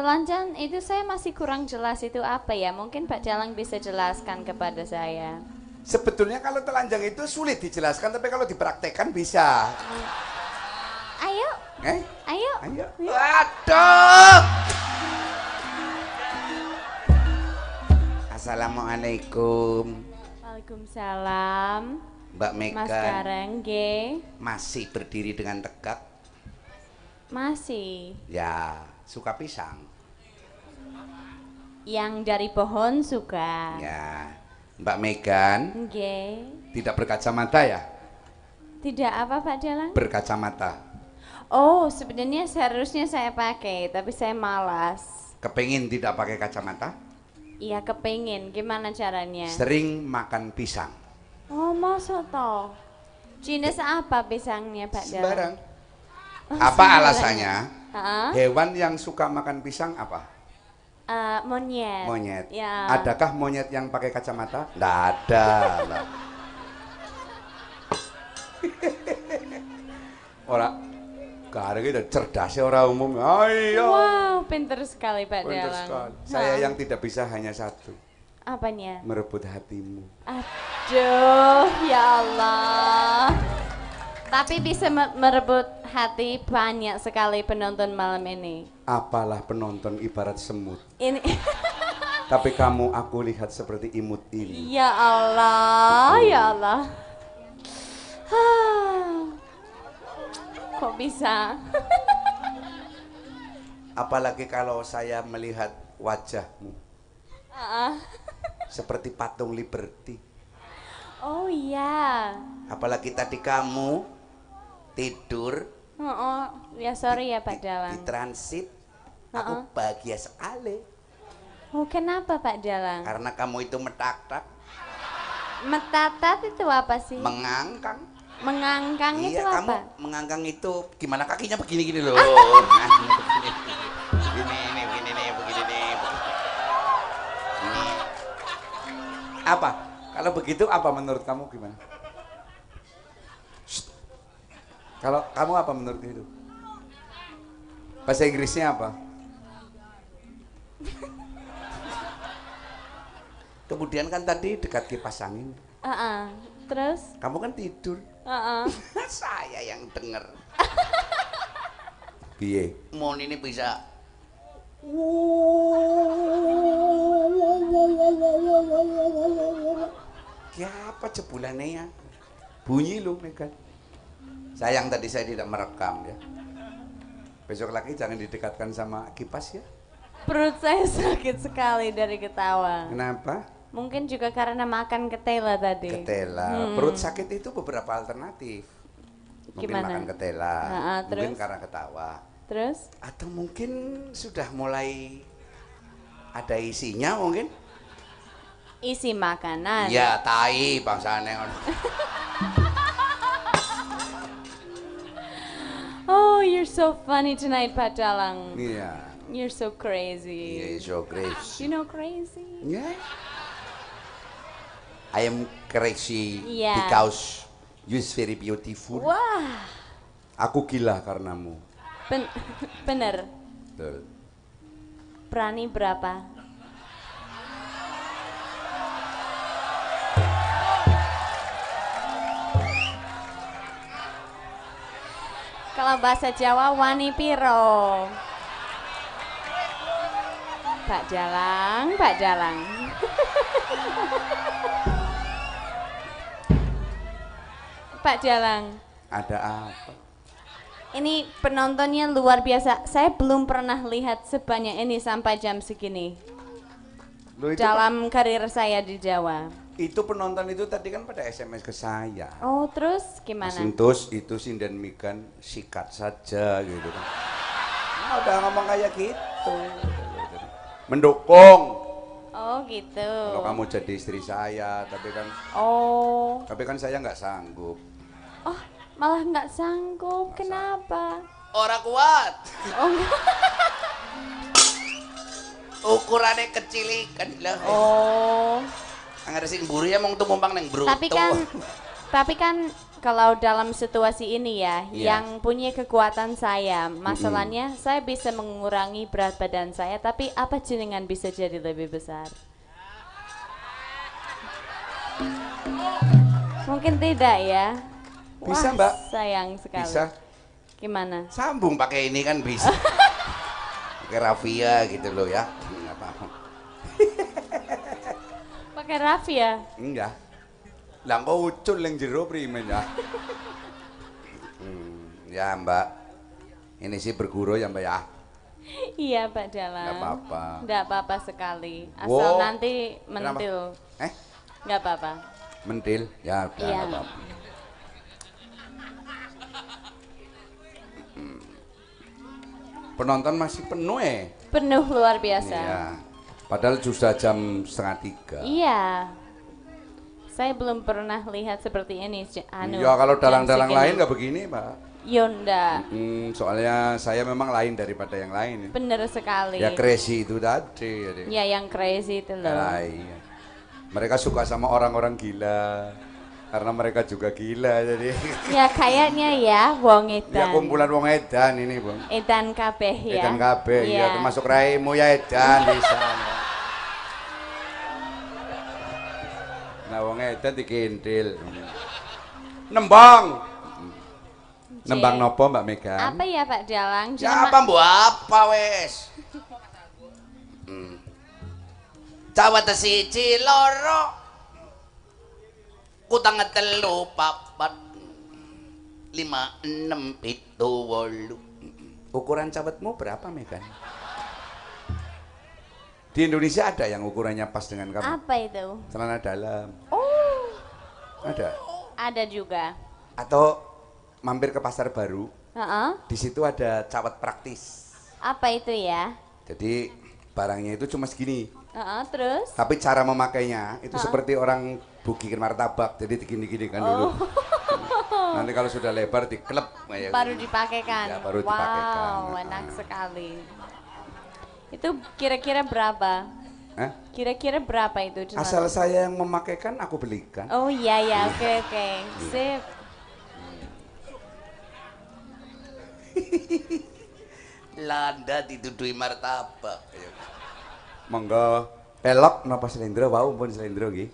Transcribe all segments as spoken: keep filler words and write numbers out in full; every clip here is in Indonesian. Telanjang itu saya masih kurang jelas itu apa ya? Mungkin Pak Jalang bisa jelaskan kepada saya. Sebetulnya kalau telanjang itu sulit dijelaskan, tapi kalau dipraktekkan bisa. Ayo. Eh? Ayo. Ayo. Waduh. Assalamualaikum. Waalaikumsalam. Mbak Mega. Mas Kareng G. Masih berdiri dengan tegak? Masih. Ya. Suka pisang yang dari pohon suka ya. Mbak Megan okay. Tidak berkacamata ya? Tidak apa Pak Jalang? Berkacamata. Oh sebenarnya seharusnya saya pakai tapi saya malas. Kepengin tidak pakai kacamata? Iya kepengin, gimana caranya? Sering makan pisang. Oh masa toh? Jenis apa pisangnya Pak Jalang? Sembarang. Oh, apa alasannya? Uh-huh. Hewan yang suka makan pisang apa? Uh, monyet. Monyet. Yeah. Adakah monyet yang pakai kacamata? Nggak ada. Orang karena kita cerdasnya orang umum. Ayo. Wow, pinter sekali Pak Jalang. Pinter sekali. Saya yang tidak bisa hanya satu. Apanya? Merebut hatimu. Aduh, ya Allah. Tapi bisa merebut hati banyak sekali penonton malam ini. Apalah penonton ibarat semut. Ini. Tapi kamu aku lihat seperti imut ini. Ya Allah, uh. ya Allah. Kok bisa? Apalagi kalau saya melihat wajahmu. Uh-uh. Seperti patung Liberty. Oh iya. Apalagi tadi kamu tidur. Oh, oh. Ya sorry ya Pak Jalang. Di, di transit oh, aku oh. bahagia sekali. Oh kenapa Pak Jalang? Karena kamu itu metak-tak. Metatat itu apa sih? Mengangkang. Mengangkang iya, itu kamu apa? Mengangkang itu gimana kakinya begini-gini loh. Nah, begini, begini, begini, begini, begini, begini. Apa? Kalau begitu apa menurut kamu gimana? Kalau kamu apa menurut itu? Bahasa Inggrisnya apa? Kemudian kan tadi dekat kipas angin. Uh-uh. Terus? Kamu kan tidur. Uh-uh. Saya yang denger. Piye? Mon ini bisa. Siapa jebulannya? Bunyi lu mereka. Sayang tadi saya tidak merekam ya. Besok lagi jangan didekatkan sama kipas ya. Perut saya sakit sekali dari ketawa. Kenapa? Mungkin juga karena makan ketela tadi. Ketela. Hmm. Perut sakit itu beberapa alternatif. Mungkin gimana? Makan ketela, ha-ha, terus? Mungkin karena ketawa. Terus? Atau mungkin sudah mulai ada isinya mungkin? Isi makanan. Ya tai bangsane. Oh, you're so funny tonight, Pak Jalang. Yeah. You're so crazy. Yeah, you're so crazy. You know crazy? Yeah. I am crazy yeah. because you're very beautiful. Wah. Aku gila karenamu. Ben bener. Betul. Berani berapa? Kalau bahasa Jawa wani piro. Pak Jalang, Pak Jalang. Pak Jalang. Ada apa? Ini penontonnya luar biasa. Saya belum pernah lihat sebanyak ini sampai jam segini. Loh, dalam karir saya di Jawa. Itu penonton itu tadi kan pada S M S ke saya. Oh terus gimana? Sintus itu sinden mikan sikat saja gitu kan. Nah, udah ngomong kayak gitu. Mendukung. Oh gitu. Kalau kamu jadi istri saya, tapi kan. Oh. Tapi kan saya nggak sanggup. Oh malah nggak sanggup. Gak kenapa? Sanggup. Ora kuat. Oh. Ukurannya kecil kan lah. Oh. Nggak ada sing buru ya mau tumpang neng bro. Tapi kan, tapi kan kalau dalam situasi ini ya, yeah. yang punya kekuatan saya, masalahnya mm-hmm. saya bisa mengurangi berat badan saya, tapi apa jenengan bisa jadi lebih besar? Mungkin tidak ya? Bisa. Wah, mbak. Sayang sekali. Bisa. Gimana? Sambung pakai ini kan bisa. Pakai rafia gitu loh ya. Enggak apa-apa. Pakai rafia? Enggak. Lah kok ucul yang jero primen ya. hmm, ya mbak, ini sih berguru ya mbak ya. Iya Pak Dalang. Enggak apa-apa. Enggak apa-apa sekali. Asal wow. nanti mentil. Kenapa? Eh? Enggak apa-apa. Mentil? Ya udah enggak iya. apa-apa. Hmm. Penonton masih penuh eh? Penuh luar biasa. Iya. Padahal sudah jam setengah tiga. Iya. Saya belum pernah lihat seperti ini. Anu, ya kalau dalang-dalang lain nggak begini Pak. Yonda. Mm, soalnya saya memang lain daripada yang lain. Bener sekali. Ya crazy itu tadi. Ya yang crazy itu loh. Lain. Mereka suka sama orang-orang gila. Karena mereka juga gila jadi. Ya kayaknya ya wong edan. Ya kumpulan wong edan ini Bang. Edan kabeh ya. Edan kabeh ya. Ya termasuk raimu ya edan di sana. Nah wong edan dikintil. Nembang. J. Nembang nopo Mbak Mega? Apa ya Pak Dalang? Ya apa mbok apa wes? hmm. Cawat siji loro. Kutang telu papat. Lima enam pitu wolu. Ukuran cawatmu berapa Mega? Di Indonesia ada yang ukurannya pas dengan kamu? Apa itu? Celana dalam. Oh. Ada? Ada juga. Atau mampir ke Pasar Baru. Uh-uh. Di situ ada cawat praktis. Apa itu ya? Jadi barangnya itu cuma segini. Uh-uh, terus? Tapi cara memakainya itu uh-uh. seperti orang bukikin martabak. Jadi digini-gini kan dulu. Oh. Nanti kalau sudah lebar diklep. Baru dipakaikan. Ya, baru wow, dipakaikan. Enak uh. sekali. Itu kira-kira berapa? Kira-kira eh? berapa itu? Cuma asal itu? Saya yang memakaikan, aku belikan. Oh iya ya, oke okay, oke, okay. sip. Landa dituduhi martabak. Monggo, elok napa selendro, wau pun selendro gih.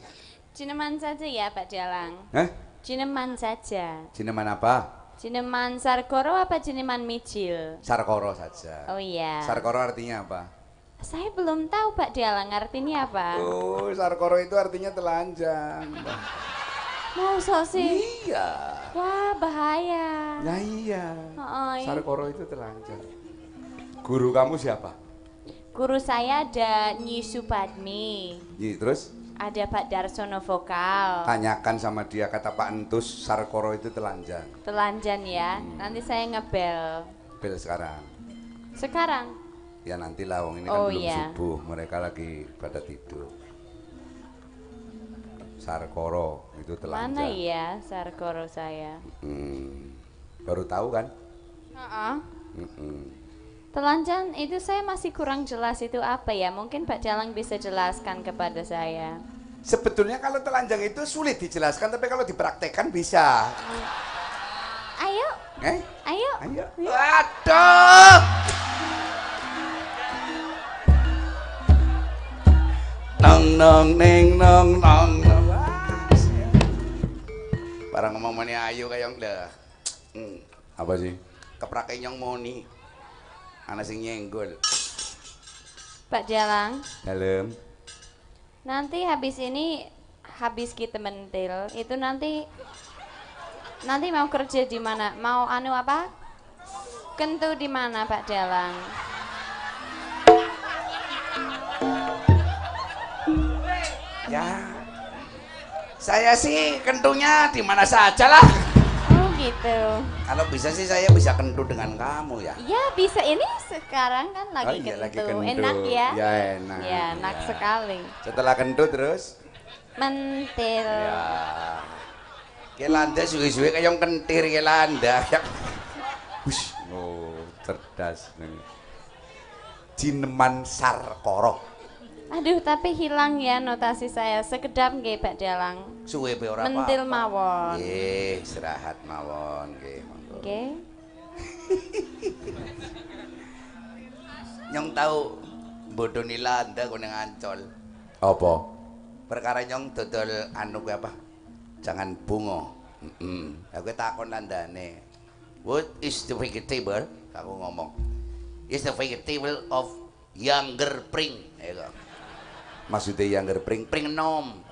Cineman saja ya Pak Dalang. Eh? Cineman saja. Cineman apa? Cineman Sarkoro apa cineman mijil? Sarkoro saja. Oh iya. Sarkoro artinya apa? Saya belum tahu Pak Dalang artinya apa. Oh, Sarkoro itu artinya telanjang. Mau so sih? Iya. Wah bahaya. Nah iya. Oh, iya. Sarkoro itu telanjang. Guru kamu siapa? Guru saya ada Nyi Supadmi. Nyi terus? Ada Pak Darsono vokal. Tanyakan sama dia, kata Pak Entus, Sarkoro itu telanjang. Telanjang ya, hmm. nanti saya ngebel. Bel sekarang? Sekarang? Ya nantilah, wong ini oh, kan belum iya. subuh, mereka lagi pada tidur. Sarkoro itu telanjang. Mana ya Sarkoro saya? Hmm. Baru tahu kan? Uh-uh. Mm-mm. Telanjang itu saya masih kurang jelas itu apa ya, mungkin Pak Dalang bisa jelaskan kepada saya. Sebetulnya kalau telanjang itu sulit dijelaskan, tapi kalau dipraktekkan bisa. Ayo, eh? ayo, ayo, ayo. Aduh. Nong nong neng nong nong nong. Barang ngomong-ngomongnya ayo kayong dah. Hmm. Apa sih? Keprakai nyong moni. Anak sing nyenggol. Pak Dalang. Dalam. Nanti habis ini habis kita mentil itu nanti nanti mau kerja di mana? Mau anu apa? Kentu di mana Pak Dalang? Ya. Saya sih kentunya di mana saja lah. Gitu. Kalau bisa sih saya bisa kentut dengan kamu ya. Iya bisa, ini sekarang kan lagi, oh, iya, lagi kentut. Enak ya? Ya enak. Ya enak ya. Sekali. Setelah kentut terus? Mentil. Ya. Kelanda suwe-suwe kayak yang kentir kelanda. Wush, oh cerdas. Cineman Sarkoro. Aduh, tapi hilang ya notasi saya. Sekedap nggih badhe alang. Suwe be ora apa. Mentil mawon. Nggih, istirahat mawon nggih, monggo. Nggih. Nyong tau bodoni landa kok ning Ancol. Apa? Perkara nyong dodol anu kuwi apa? Jangan bungo. Heeh. Lah kowe takon landane. What is the vegetable? Aku ngomong. Is the vegetable of younger pring. Ya maksudnya younger pring, pring nom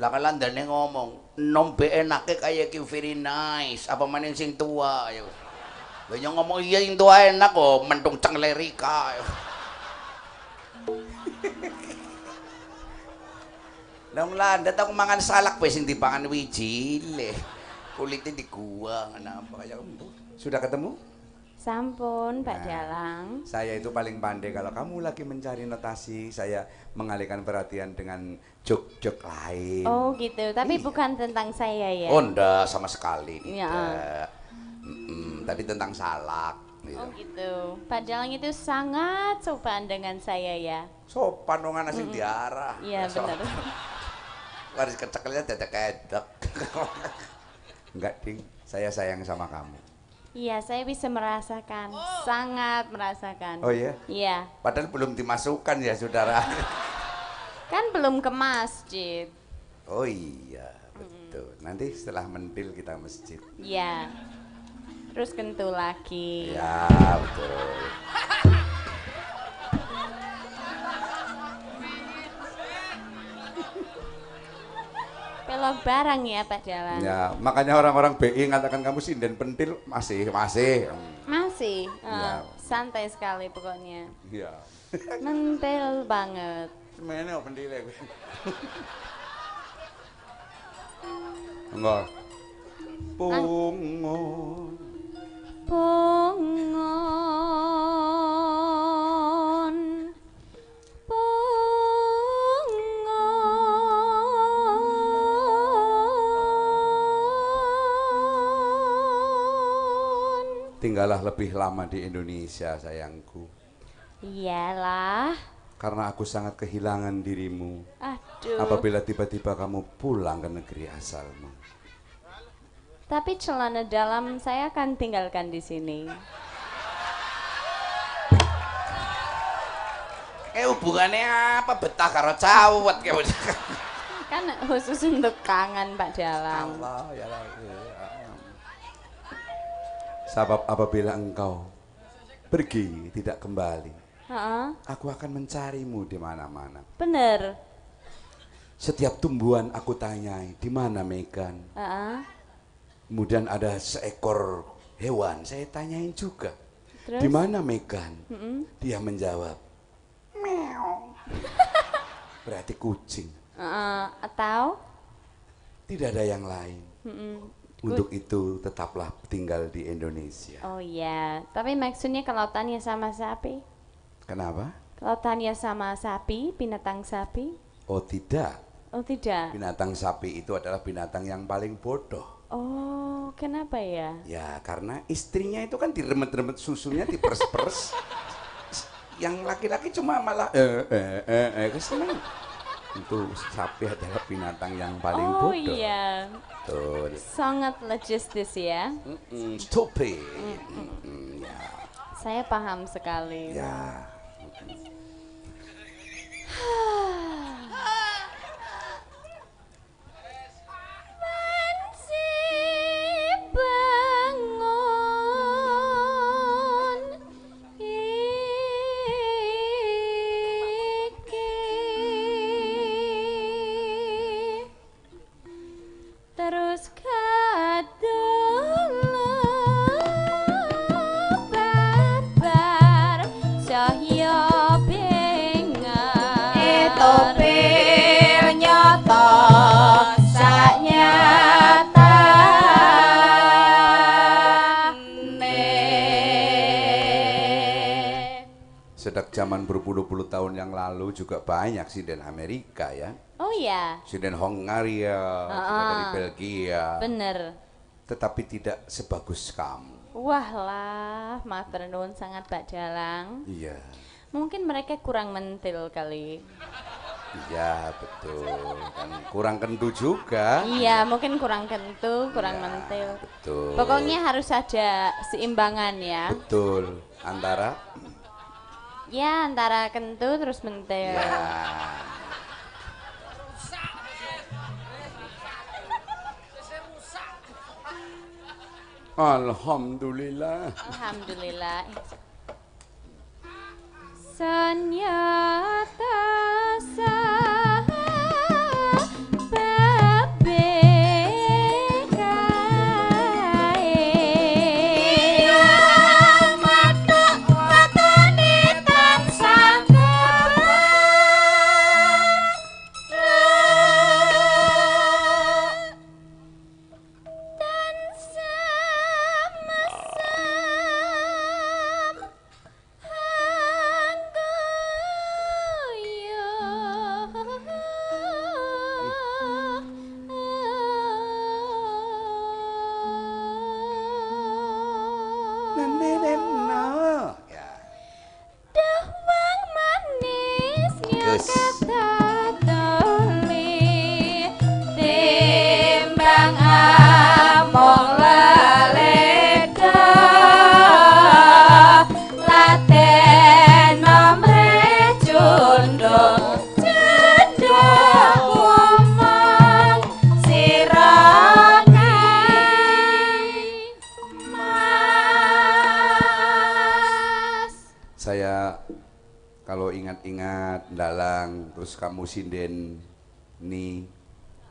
lah kan landane ngomong nom be enake kayak ki very nice apa maning sing tua ya lho nyong ngomong iya sing tua enak kok oh, mentung cenglerika lha wong landa tau mangan salak wis sing dipangan wiji le kulite diguang kenapa kaya sudah ketemu sampun Pak nah, Dalang. Saya itu paling pandai kalau kamu lagi mencari notasi, saya mengalihkan perhatian dengan jok-jok lain. Oh gitu, tapi iya. Bukan tentang saya ya? Oh enggak, sama sekali tidak. Ya. Mm -mm, tapi tentang salak. Gitu. Oh gitu, Pak Dalang itu sangat sopan dengan saya ya? Sopan dong anak mm -mm. Diarah. Iya benar. Harus kecekelnya dedek-dedek. Enggak ding, saya sayang sama kamu. Iya, saya bisa merasakan, oh. Sangat merasakan. Oh iya? Iya. Padahal belum dimasukkan ya, saudara. Kan belum ke masjid. Oh iya, betul. Mm. Nanti setelah mendil kita masjid. Iya. Terus kentul lagi. Iya, betul. Pelok barang ya Pak Dalang. Ya, makanya orang-orang B I ngatakan kamu sinden pentil masih masih. Masih. Uh, ya. Santai sekali pokoknya. Iya. Mentil banget. Semene pentilnya. Enggak. Pungo. Pungo. Tinggallah lebih lama di Indonesia, sayangku. Iyalah. Karena aku sangat kehilangan dirimu. Aduh. Apabila tiba-tiba kamu pulang ke negeri asalmu. Tapi celana dalam saya akan tinggalkan di sini. Eh hubungannya apa betah karo cawet kayak kan khusus untuk kangen Pak Dalang. Allah ya Allah. Sebab apabila engkau pergi tidak kembali, ha-ha. Aku akan mencarimu di mana-mana. Bener. Setiap tumbuhan aku tanyai di mana Megan. Ha-ha. Kemudian ada seekor hewan saya tanyain juga. Di mana Megan? Mm-mm. Dia menjawab, meow. Berarti kucing. Ha-ha. Atau? Tidak ada yang lain. Mm-mm. Untuk itu tetaplah tinggal di Indonesia. Oh iya, tapi maksudnya kelautannya sama sapi. Kenapa? Kelautannya sama sapi, binatang sapi. Oh tidak. Oh tidak. Binatang sapi itu adalah binatang yang paling bodoh. Oh, kenapa ya? Ya karena istrinya itu kan diremet-remet susunya, dipers-pers. Yang laki-laki cuma malah eh eh eh eh keseneng. Itu sapi adalah binatang yang paling bodoh. Oh iya. Betul. Sangat logistis ya. Mm -mm, stupid. Mm -mm. Mm -mm, ya. Saya paham sekali. Ya. Zaman berpuluh-puluh tahun yang lalu juga banyak sinden Amerika ya. Oh iya. Sinden Hongaria, uh -uh. dari Belgia. Bener. Tetapi tidak sebagus kamu. Wah lah, maaf sangat Pak Dalang. Iya. Mungkin mereka kurang mentil kali. Iya betul, kan kurang kentu juga. Iya mungkin kurang kentu, kurang ya, mentil. Betul. Pokoknya harus ada seimbangan ya. Betul, antara? Ya antara kentu terus mentil. Ya. Alhamdulillah. Alhamdulillah. Sonya tasa. Kalau ingat-ingat dalang terus kamu sinden nih.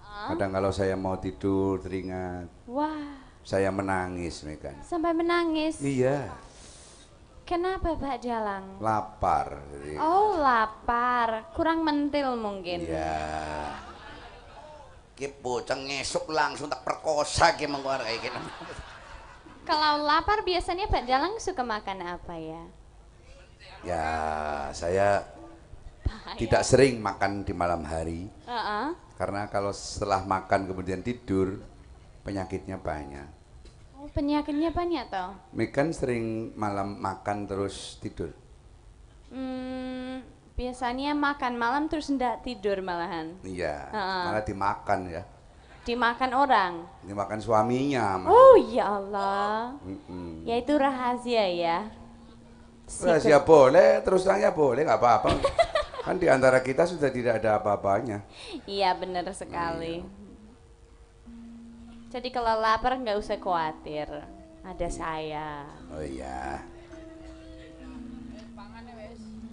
Kadang kalau saya mau tidur teringat. Wah. Saya menangis, Megan. Sampai menangis. Iya. Kenapa Pak Dalang? Lapar. Jadi. Oh lapar, kurang mentil mungkin. Iya. Ki bocah ngesuk langsung tak perkosa ki mengkuarai kita. Kalau lapar biasanya Pak Dalang suka makan apa ya? Ya saya bahaya. Tidak sering makan di malam hari uh-uh. karena kalau setelah makan kemudian tidur penyakitnya banyak. Oh, penyakitnya banyak toh? Megan sering malam makan terus tidur. Hmm, biasanya makan malam terus ndak tidur malahan. Iya uh-uh. malah dimakan ya. Dimakan orang? Dimakan suaminya. Malah. Oh ya Allah. Mm-mm. Ya itu rahasia ya. Rahasia boleh, terus tanya boleh, nggak apa-apa. Kan di antara kita sudah tidak ada apa-apanya. Iya benar sekali. Hmm. Jadi kalau lapar nggak usah khawatir, ada saya. Oh iya.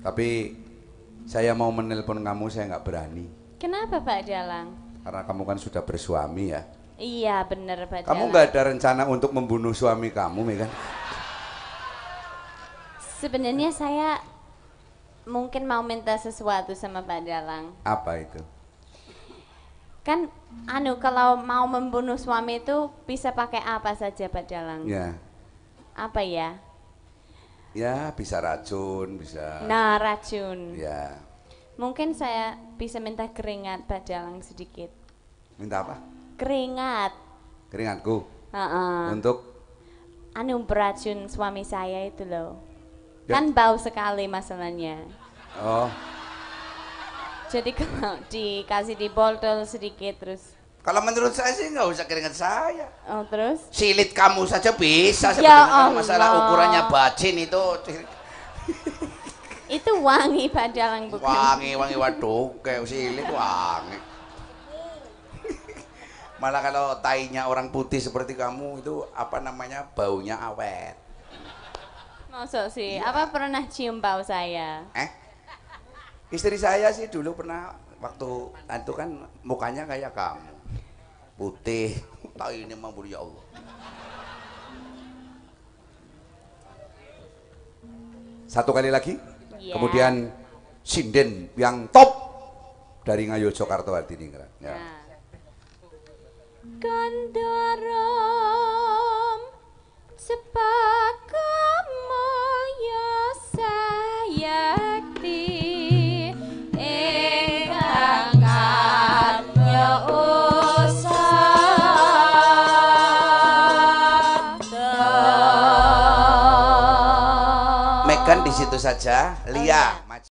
Tapi saya mau menelpon kamu, saya nggak berani. Kenapa Pak Dalang? Karena kamu kan sudah bersuami ya. Iya benar Pak Dalang. Kamu nggak ada rencana untuk membunuh suami kamu, Megan? Sebenarnya saya mungkin mau minta sesuatu sama Pak Dalang. Apa itu? Kan anu kalau mau membunuh suami itu bisa pakai apa saja Pak Dalang? Ya. Apa ya? Ya bisa racun, bisa. Nah racun. Ya. Mungkin saya bisa minta keringat Pak Dalang sedikit. Minta apa? Keringat. Keringatku? Uh-uh. Untuk? Anu beracun suami saya itu loh. Kan bau sekali masalahnya. Oh. Jadi kalau dikasih di botol sedikit terus. Kalau menurut saya sih nggak usah keringat saya. Oh terus? Silit kamu saja bisa. Ya Allah. Masalah ukurannya bacin itu. Itu wangi Pak Dalang bukan? Wangi, wangi waduh kayak silit wangi. Malah kalau tainya orang putih seperti kamu itu apa namanya baunya awet. Masuk sih, ya. Apa pernah cium bau saya? Eh? Istri saya sih dulu pernah waktu itu kan mukanya kayak kamu. Putih, tahu ini mampu ya Allah. Satu kali lagi, ya. Kemudian sinden yang top dari Ngayu Soekarto Hartiningrat. Ya. Nah. Gondorom sepakamu ya sayakti engkang karya usaha. Megan Bukan di situ saja, Lia.